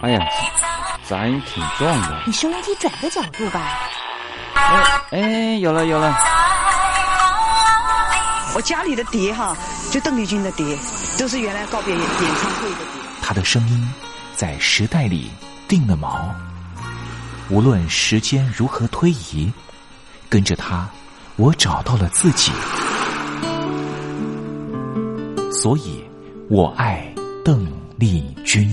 哎呀，杂音挺重的。你收音机转个角度吧。哎，有了。我家里的碟哈，就邓丽君的碟，都是原来告别演唱会的碟。她的声音在时代里定了锚，无论时间如何推移，跟着她，我找到了自己。所以，我爱邓丽君。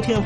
听众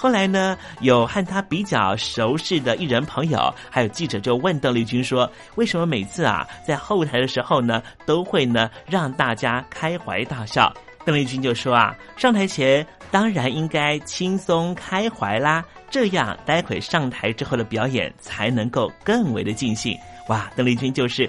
后来呢，有和她比较熟识的艺人朋友还有记者就问邓丽君说，为什么每次啊在后台的时候呢，都会呢让大家开怀大笑。邓丽君就说啊，上台前当然应该轻松开怀啦，这样待会上台之后的表演才能够更为的尽兴。哇，邓丽君就是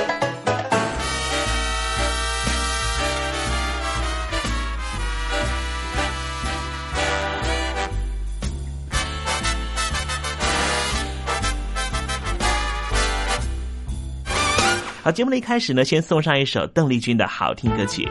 好，节目的一开始呢，先送上一首邓丽君的好听歌曲。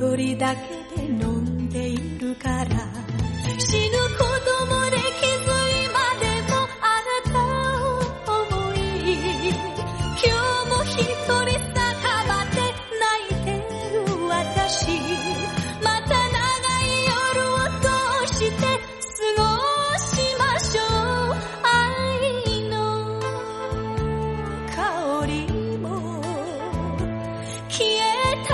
人だけで飲んでいるから死ぬこともできず今でもあなたを思い今日も一人酒場で泣いてる私また長い夜を通して過ごしましょう愛の香りも消えた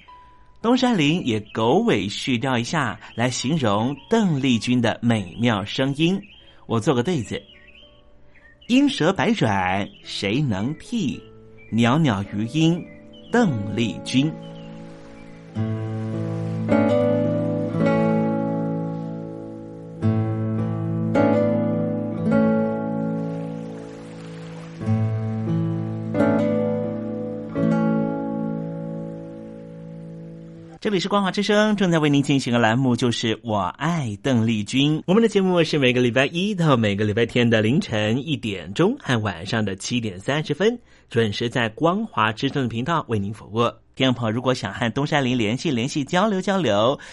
东山林也狗尾续貂一下来形容邓丽君的美妙声音，我做个对子：莺蛇百转谁能替，袅袅余音邓丽君。这里是光华之声，正在为您进行的栏目就是我爱邓丽君。我们的节目是每个礼拜一到每个礼拜天的凌晨1点钟和晚上的7点30分准时在光华之声的频道为您服务。听众朋友如果想和东山林联系交流，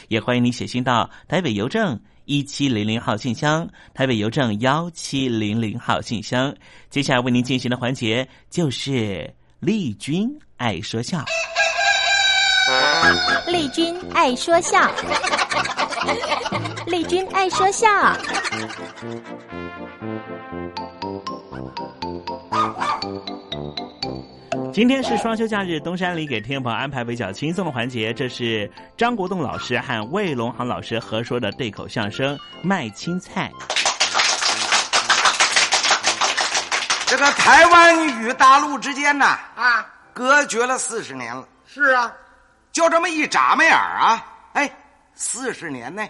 也欢迎您写信到台北邮政1700号信箱，台北邮政1700号信箱。接下来为您进行的环节就是丽君爱说笑。丽君爱说笑，丽君爱说笑。今天是双休假日，东山林给听众朋友安排比较轻松的环节，这是张国栋老师和魏龙航老师合说的对口相声《卖青菜》。这个台湾与大陆之间呢，隔绝了40年了。是啊。就这么一眨眼啊，40年呢，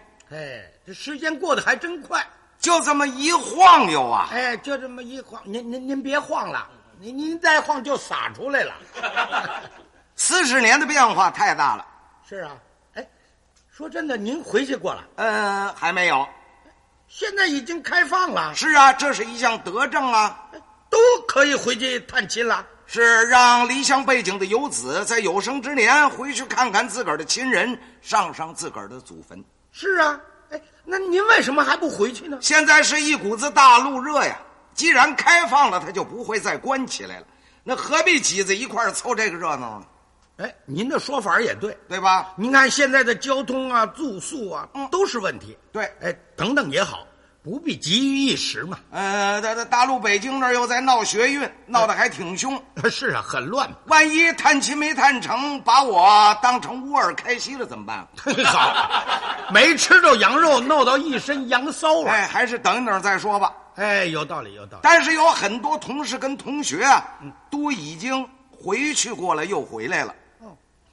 这时间过得还真快，就这么一晃悠啊，就这么一晃，您别晃了，您再晃就洒出来了。40年的变化太大了。是啊，说真的，您回去过了？还没有。现在已经开放了。是啊，这是一项德政啊，都可以回去探亲了。是让离乡背井的游子在有生之年回去看看自个儿的亲人，上自个儿的祖坟。是啊，那您为什么还不回去呢？现在是一股子大陆热呀，既然开放了，他就不会再关起来了，那何必挤在一块儿凑这个热闹呢？您的说法也对，对吧？您看现在的交通啊、住宿啊，都是问题。对，等等也好。不必急于一时嘛。大陆北京那儿又在闹学运，闹得还挺凶。是啊，很乱。万一探亲没探成，把我当成乌尔开西了怎么办？好，没吃到羊肉，弄到一身羊骚了。还是等一等再说吧。有道理。但是有很多同事跟同学啊，都已经回去过了，又回来了。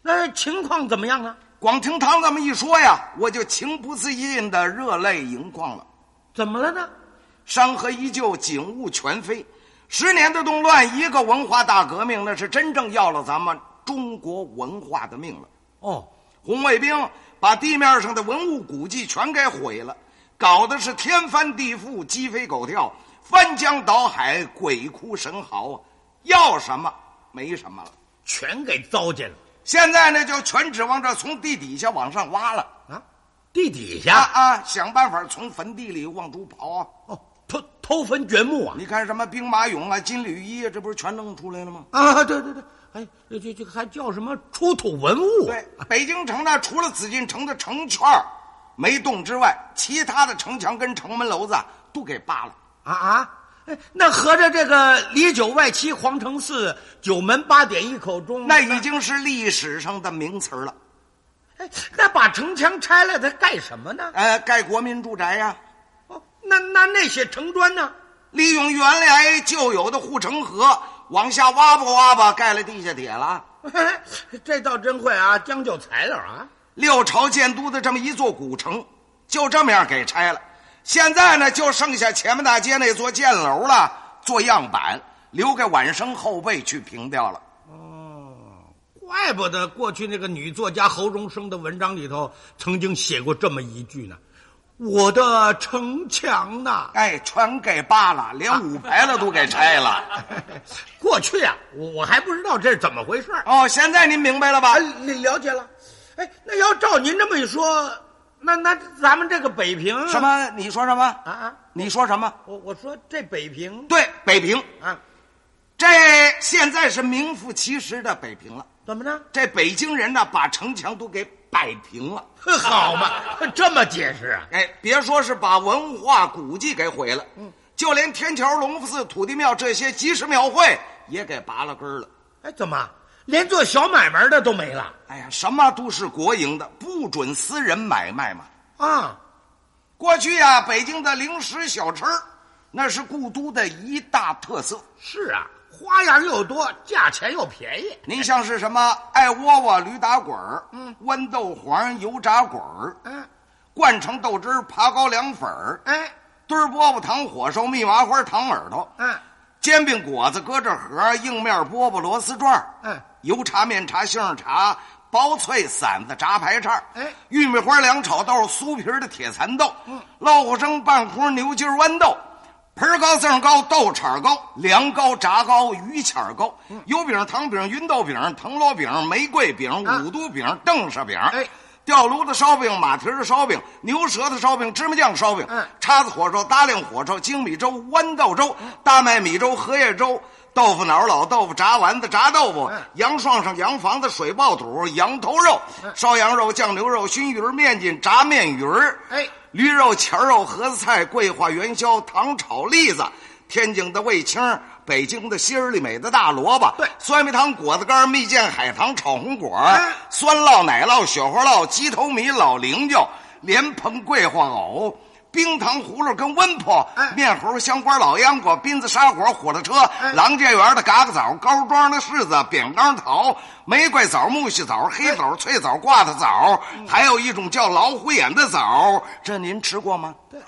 那情况怎么样啊？光听他这么一说呀，我就情不自禁的热泪盈眶了。怎么了呢？山河依旧，景物全非， 10年的动乱，一个文化大革命，那是真正要了咱们中国文化的命了。哦，红卫兵把地面上的文物古迹全给毁了，搞的是天翻地覆，鸡飞狗跳，翻江倒海，鬼哭神嚎啊！要什么没什么了，全给糟践了。现在呢，就全指望着从地底下往上挖了啊！地底下啊，想办法从坟地里往出刨啊！哦，偷坟掘墓啊！你看什么兵马俑啊、金缕衣啊，这不是全弄出来了吗？啊，对对对，哎，这还叫什么出土文物？对，北京城呢，除了紫禁城的城圈没动之外，其他的城墙跟城门楼子都给扒了啊！那合着这个里九外七皇城四九门八点一口钟，那已经是历史上的名词了。哎，那把城墙拆了，它盖什么呢？盖国民住宅呀。哦，那些城砖呢？利用原来就有的护城河往下挖吧挖吧，盖了地下铁了。这倒真会啊，将就材料啊。六朝建都的这么一座古城，就这么样给拆了。现在呢，就剩下前门大街那座箭楼了，做样板留给晚生后辈去评掉了。哦，怪不得过去那个女作家侯荣生的文章里头曾经写过这么一句呢：“我的城墙呢，哎，全给扒了，连五牌楼都给拆了。”过去啊，我还不知道这是怎么回事。哦，现在您明白了吧？了解了。哎，那要照您这么一说。那咱们这个北平什么？你说什么啊？你说什么？我说这北平，对，北平啊，这现在是名副其实的北平了。怎么着？这北京人呢，把城墙都给摆平了。好嘛，这么解释啊？哎，别说是把文化古迹给毁了，就连天桥、隆福寺、土地庙这些即时庙会也给拔了根了。哎，怎么？连做小买卖的都没了。哎呀，什么都是国营的，不准私人买卖嘛。啊，过去啊，北京的零食小吃，那是故都的一大特色。是啊，花样又多，价钱又便宜。您像是什么艾窝窝、驴打滚儿，豌豆黄、油炸滚儿，灌成豆汁、爬高粱粉儿，堆饽饽、糖火烧、蜜麻花、糖耳朵，煎饼果子、搁这盒、硬面饽饽、螺丝转，油茶、面茶、杏仁茶、薄脆馓子、炸排叉，玉米花、凉炒豆、酥皮的铁蚕豆，老虎生、半糊、牛筋、豌豆，盆糕、杏糕、豆铲糕、凉糕、炸糕、榆钱糕，油饼、糖饼、芸豆饼、藤萝饼、玫瑰饼、五都饼、邓沙饼，吊炉子烧饼、马蹄儿烧饼、牛舌头烧饼、芝麻酱烧饼、叉子火烧、搭亮火烧、精米粥、豌豆粥、大麦米粥、荷叶粥、豆腐脑、老豆腐、炸丸子、炸豆腐、羊涮上、羊房子、水爆肚、羊头肉、烧羊肉、酱牛肉、熏鱼儿、面筋、炸面鱼儿、驴肉、茄肉、盒子菜、桂花元宵、糖炒栗子、天津的味青、北京的心里美的大萝卜，酸梅汤、果子干、蜜饯、海棠、炒红果、酸酪、奶酪、雪花酪、鸡头米、老菱角、莲蓬、桂花藕、冰糖葫芦跟温婆、面糊、香瓜、老秧瓜、斌子、沙果、火车车、郎家园的嘎嘎枣、高庄的柿子、扁钢桃、玫瑰枣、苜蓿枣、黑枣、脆枣、挂的枣，还有一种叫老虎眼的枣，这您吃过吗？对。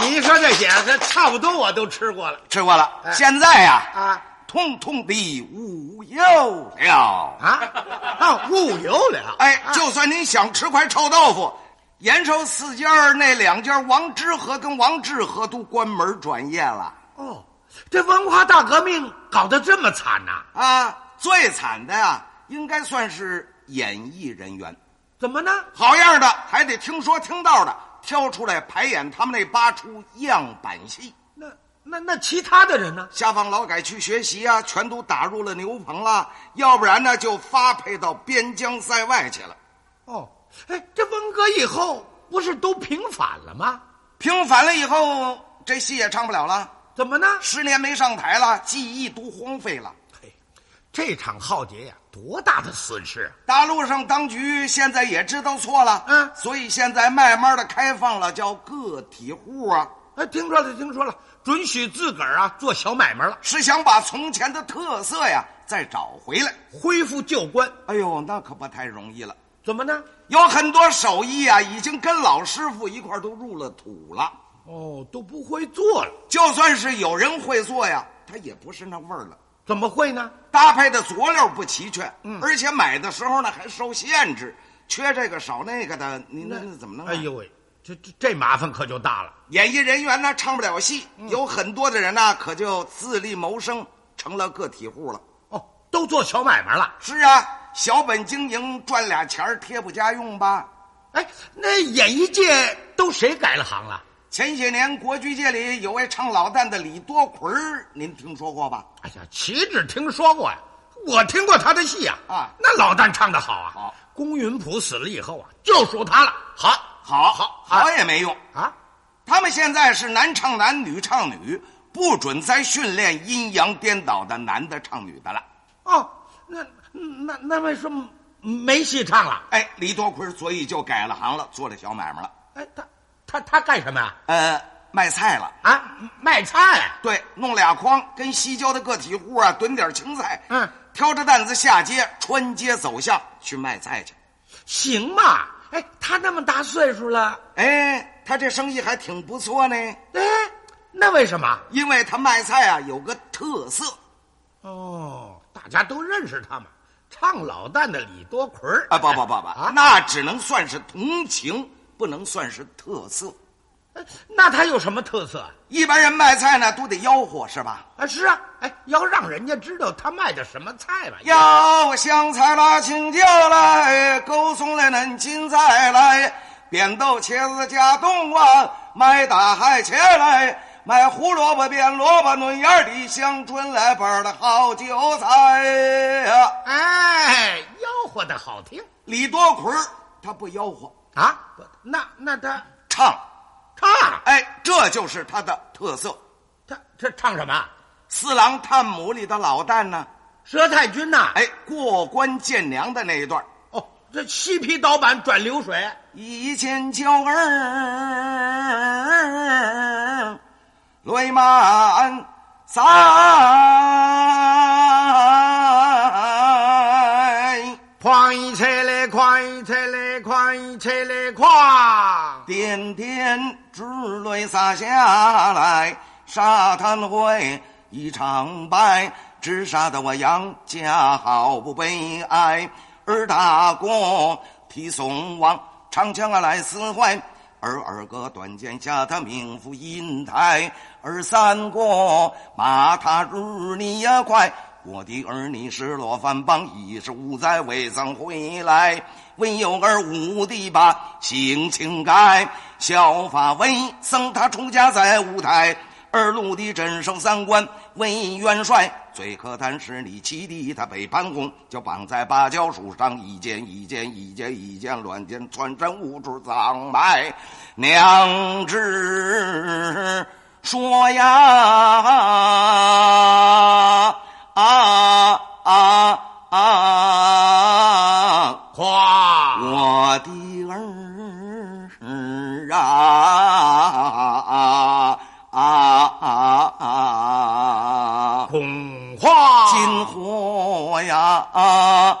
你说这些，差不多我都吃过了，吃过了。现在呀，通通的无忧了无忧了。哎，就算您想吃块臭豆腐，延寿四家那两家王之和跟王致和都关门转业了。哦，这文化大革命搞得这么惨呐！啊，最惨的呀，应该算是演艺人员。怎么呢？好样的，还得听说听到的。挑出来排演他们那8出样板戏，那其他的人呢？下放劳改区学习啊，全都打入了牛棚了，要不然呢就发配到边疆塞外去了。哦，哎，这文革以后不是都平反了吗？平反了以后，这戏也唱不了了。怎么呢？10年没上台了，技艺都荒废了。嘿，这场浩劫呀！多大的损失！大陆上当局现在也知道错了，所以现在慢慢的开放了，叫个体户啊。哎，听说了，听说了，准许自个儿啊做小买卖了，是想把从前的特色呀再找回来，恢复旧观。哎呦，那可不太容易了。怎么呢？有很多手艺啊，已经跟老师傅一块都入了土了。哦，都不会做了。就算是有人会做呀，它也不是那味儿了。怎么会呢？搭配的佐料不齐全，而且买的时候呢还受限制，缺这个少那个的，您那怎么弄？哎呦喂，这麻烦可就大了。演艺人员呢唱不了戏，有很多的人呢可就自力谋生，成了个体户了。哦，都做小买卖了。是啊，小本经营，赚俩钱贴补家用吧。哎，那演艺界都谁改了行了？前些年国剧界里有位唱老旦的李多奎，您听说过吧？哎呀，岂止听说过呀，我听过他的戏啊。啊，那老旦唱得好啊。好，龚云普死了以后啊，就属他了。好也没用啊。他们现在是男唱男，女唱女，不准再训练阴阳颠倒的男的唱女的了。哦，那为什么没戏唱了？哎，李多奎所以就改了行了，做了小买卖了。哎，他干什么呀？卖菜了啊！卖菜，对，弄俩筐，跟西郊的个体户啊囤点青菜，挑着担子下街，穿街走巷去卖菜去。行嘛？哎，他那么大岁数了，哎，他这生意还挺不错呢。哎，那为什么？因为他卖菜啊有个特色。哦，大家都认识他嘛。唱老旦的李多奎啊，不啊，那只能算是同情。不能算是特色。那他有什么特色？一般人卖菜呢都得吆喝是吧？啊，是啊。哎，要让人家知道他卖的什么菜吧。要香菜啦，青椒来，勾葱来，嫩青菜来，扁豆茄子加冬瓜，卖大海茄来，卖胡萝卜扁萝卜，嫩芽的香椿来，瓣的好韭菜啊。哎，吆喝的好听。李多奎他不吆喝啊，那他唱，哎，这就是他的特色。他唱什么？四郎探母里的老旦呢？佘太君呐？哎，过关见娘的那一段。哦，这西皮导板转流水，一见娇儿泪满腮，快车嘞，快车嘞。快切嘞，快！点点之泪洒下来，沙滩灰一场白，直杀得我杨家好不悲哀。二大哥提送往长枪啊来四怀，二哥短剑下他名副银台，二三哥骂他日你也快。我的儿女失落番邦，已是五载未曾回来。唯有儿武帝把性情改，效法为僧他出家在五台。二路的镇守三关为元帅，最可叹是你七弟他被潘公就绑在芭蕉树上，一剑乱箭穿身无处藏埋。娘只说呀夸我的儿啊，恐慌金火呀哐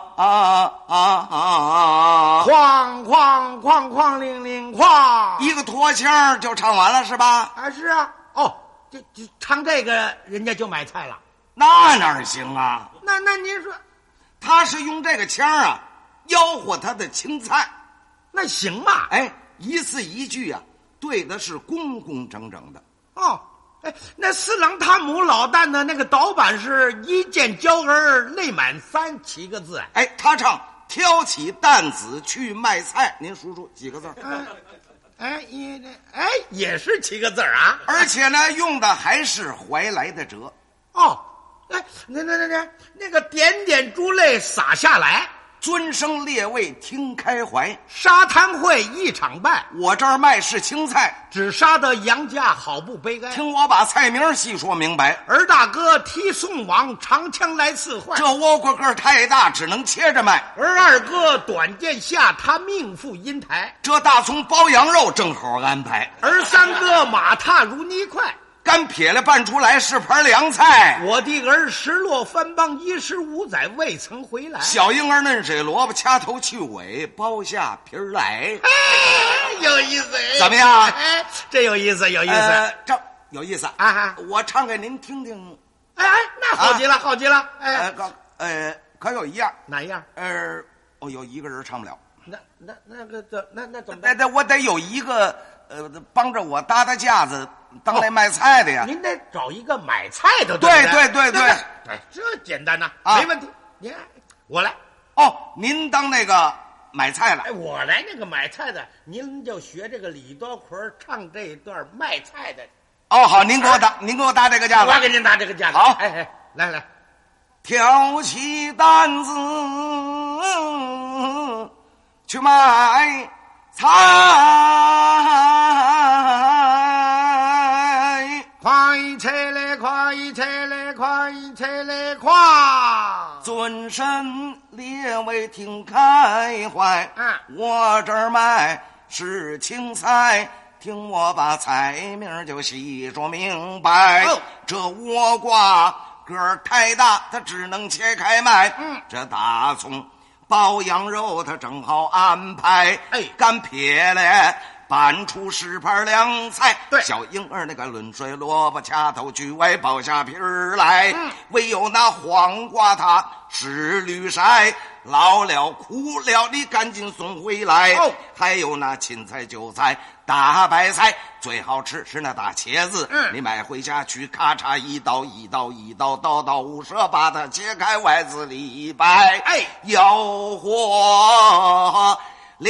哐哐哐铃铃哐，一个拖腔就唱完了是吧？啊，是啊。哦，这唱这个人家就买菜了。那哪行啊？那您说，他是用这个腔啊，吆喝他的青菜，那行吗？哎，一字一句啊，对的是工工整整的。哦，哎，那四郎探母老旦的那个导板是一见娇儿泪满腮七个字。哎，他唱挑起担子去卖菜，您数数几个字？也是七个字啊，而且呢，用的还是怀来的折。哦。哎，那个点点珠泪洒下来，尊生列位听开怀，沙滩会一场败，我这儿卖是青菜，只杀得杨家好不悲哀。听我把菜名细说明白。儿大哥踢宋王，长枪来刺坏，这倭瓜个太大，只能切着卖。儿二哥短剑下他命赴阴台，这大葱包羊肉正好安排。儿三哥马踏如泥块，干撇了拌出来是盘凉菜。我的儿石落翻帮，一十五载未曾回来。小婴儿嫩水萝卜掐头去尾，剥下皮儿来。哎，有意思，怎么样啊？这有意思，有意思，这有意思啊！我唱给您听听。哎，那好极了，好极了。哎，可有一样，哪一样？哦，有一个人唱不了。那怎么办？那我得有一个帮着我搭搭架子，当来卖菜的呀。您得找一个买菜的，对，这简单呐，没问题。您我来。哦，您当那个买菜了，哎，我来那个买菜的，您就学这个李多奎唱这一段卖菜的。哦，好，您给我搭，您给我搭这个架子，我给您搭这个架子。好，哎，来来，挑起担子去卖菜，快起来，快起来，快起来，快！尊神列位听开怀，我这儿卖是青菜，听我把菜名就细说明白。这倭瓜个儿太大，它只能切开卖。这大葱包羊肉，它正好安排。干撇嘞，搬出10盘凉菜。小婴儿那个轮水萝卜掐头去尾，剥下皮儿来。唯有那黄瓜它是绿晒，老了苦了你赶紧送回来。还有那芹菜韭菜大白菜，最好吃是那大茄子。你买回家去咔嚓一刀一刀一刀刀刀无舌，把它切开外子里掰。要活了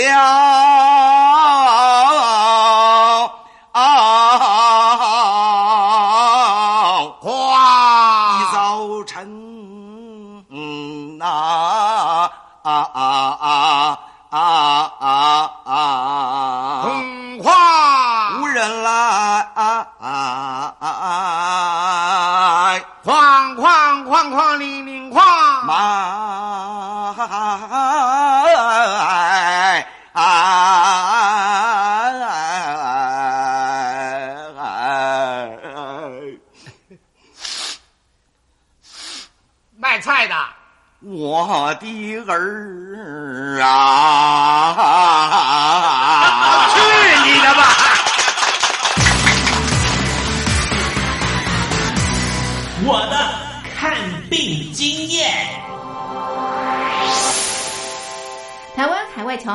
花一早晨红花无人来，哐哐哐哐铃铃哐，卖菜的。我的儿啊，去你的吧！我的看病经验。台湾海外侨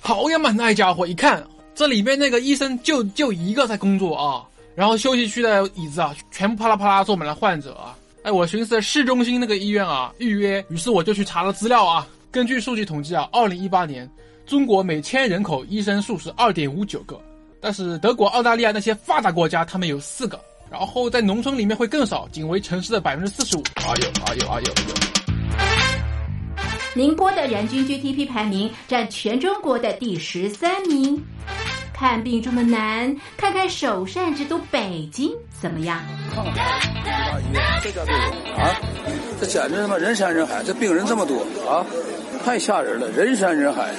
好呀嘛，那家伙一看，这里面那个医生就一个在工作啊，然后休息区的椅子啊，全部啪啦啪啦坐满了患者啊。哎，我寻思市中心那个医院啊预约，于是我就去查了资料啊。根据数据统计啊，2018年中国每千人口医生数是 2.59 个，但是德国、澳大利亚那些发达国家他们有4个，然后在农村里面会更少，仅为城市的 45%。 哎呦，宁波的人均 GDP 排名占全中国的第13名。看病这么难，看看首善之都北京怎么样？哎呀，这家病人啊，这简直他妈人山人海，这病人这么多啊，太吓人了，人山人海，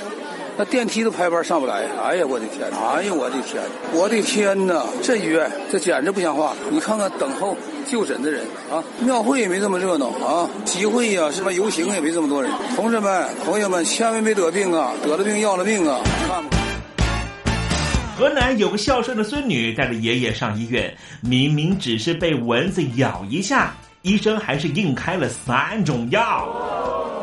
那电梯都排班上不来。哎呀，我的天！哎呀，我的天！我的天哪！这医院这简直不像话！你看看等候就诊的人啊，庙会也没这么热闹啊，集会呀、是吧？游行也没这么多人。同志们、朋友们，千万别得病啊！得了病要了命啊！看吧。河南有个孝顺的孙女带着爷爷上医院，明明只是被蚊子咬一下，医生还是硬开了3种药。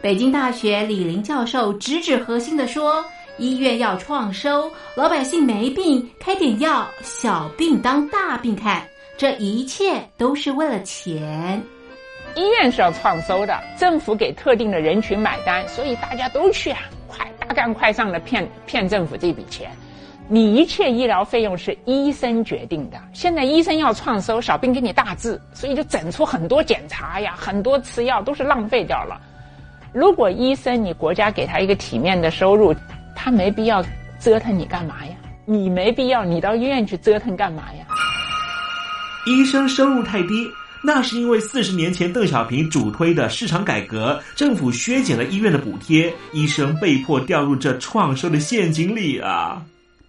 北京大学李林教授直指核心的说，医院要创收，老百姓没病开点药，小病当大病看，这一切都是为了钱。医院是要创收的，政府给特定的人群买单，所以大家都去啊，快大干快上的骗政府这笔钱。你一切医疗费用是医生决定的，现在医生要创收，小病给你大治，所以就整出很多检查呀，很多吃药都是浪费掉了。如果医生你国家给他一个体面的收入，他没必要折腾你干嘛呀？你没必要，你到医院去折腾干嘛呀？医生收入太低，那是因为40年前邓小平主推的市场改革，政府削减了医院的补贴，医生被迫掉入这创收的陷阱里啊。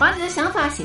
把你的想法写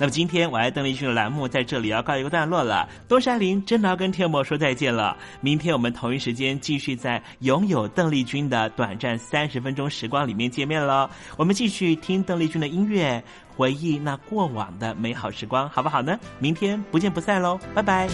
那么今天我爱邓丽君的栏目在这里要告一个段落了，东山林真的要跟天魔说再见了。明天我们同一时间继续在拥有邓丽君的短暂30分钟时光里面见面了。我们继续听邓丽君的音乐，回忆那过往的美好时光，好不好呢？明天不见不散咯，拜拜。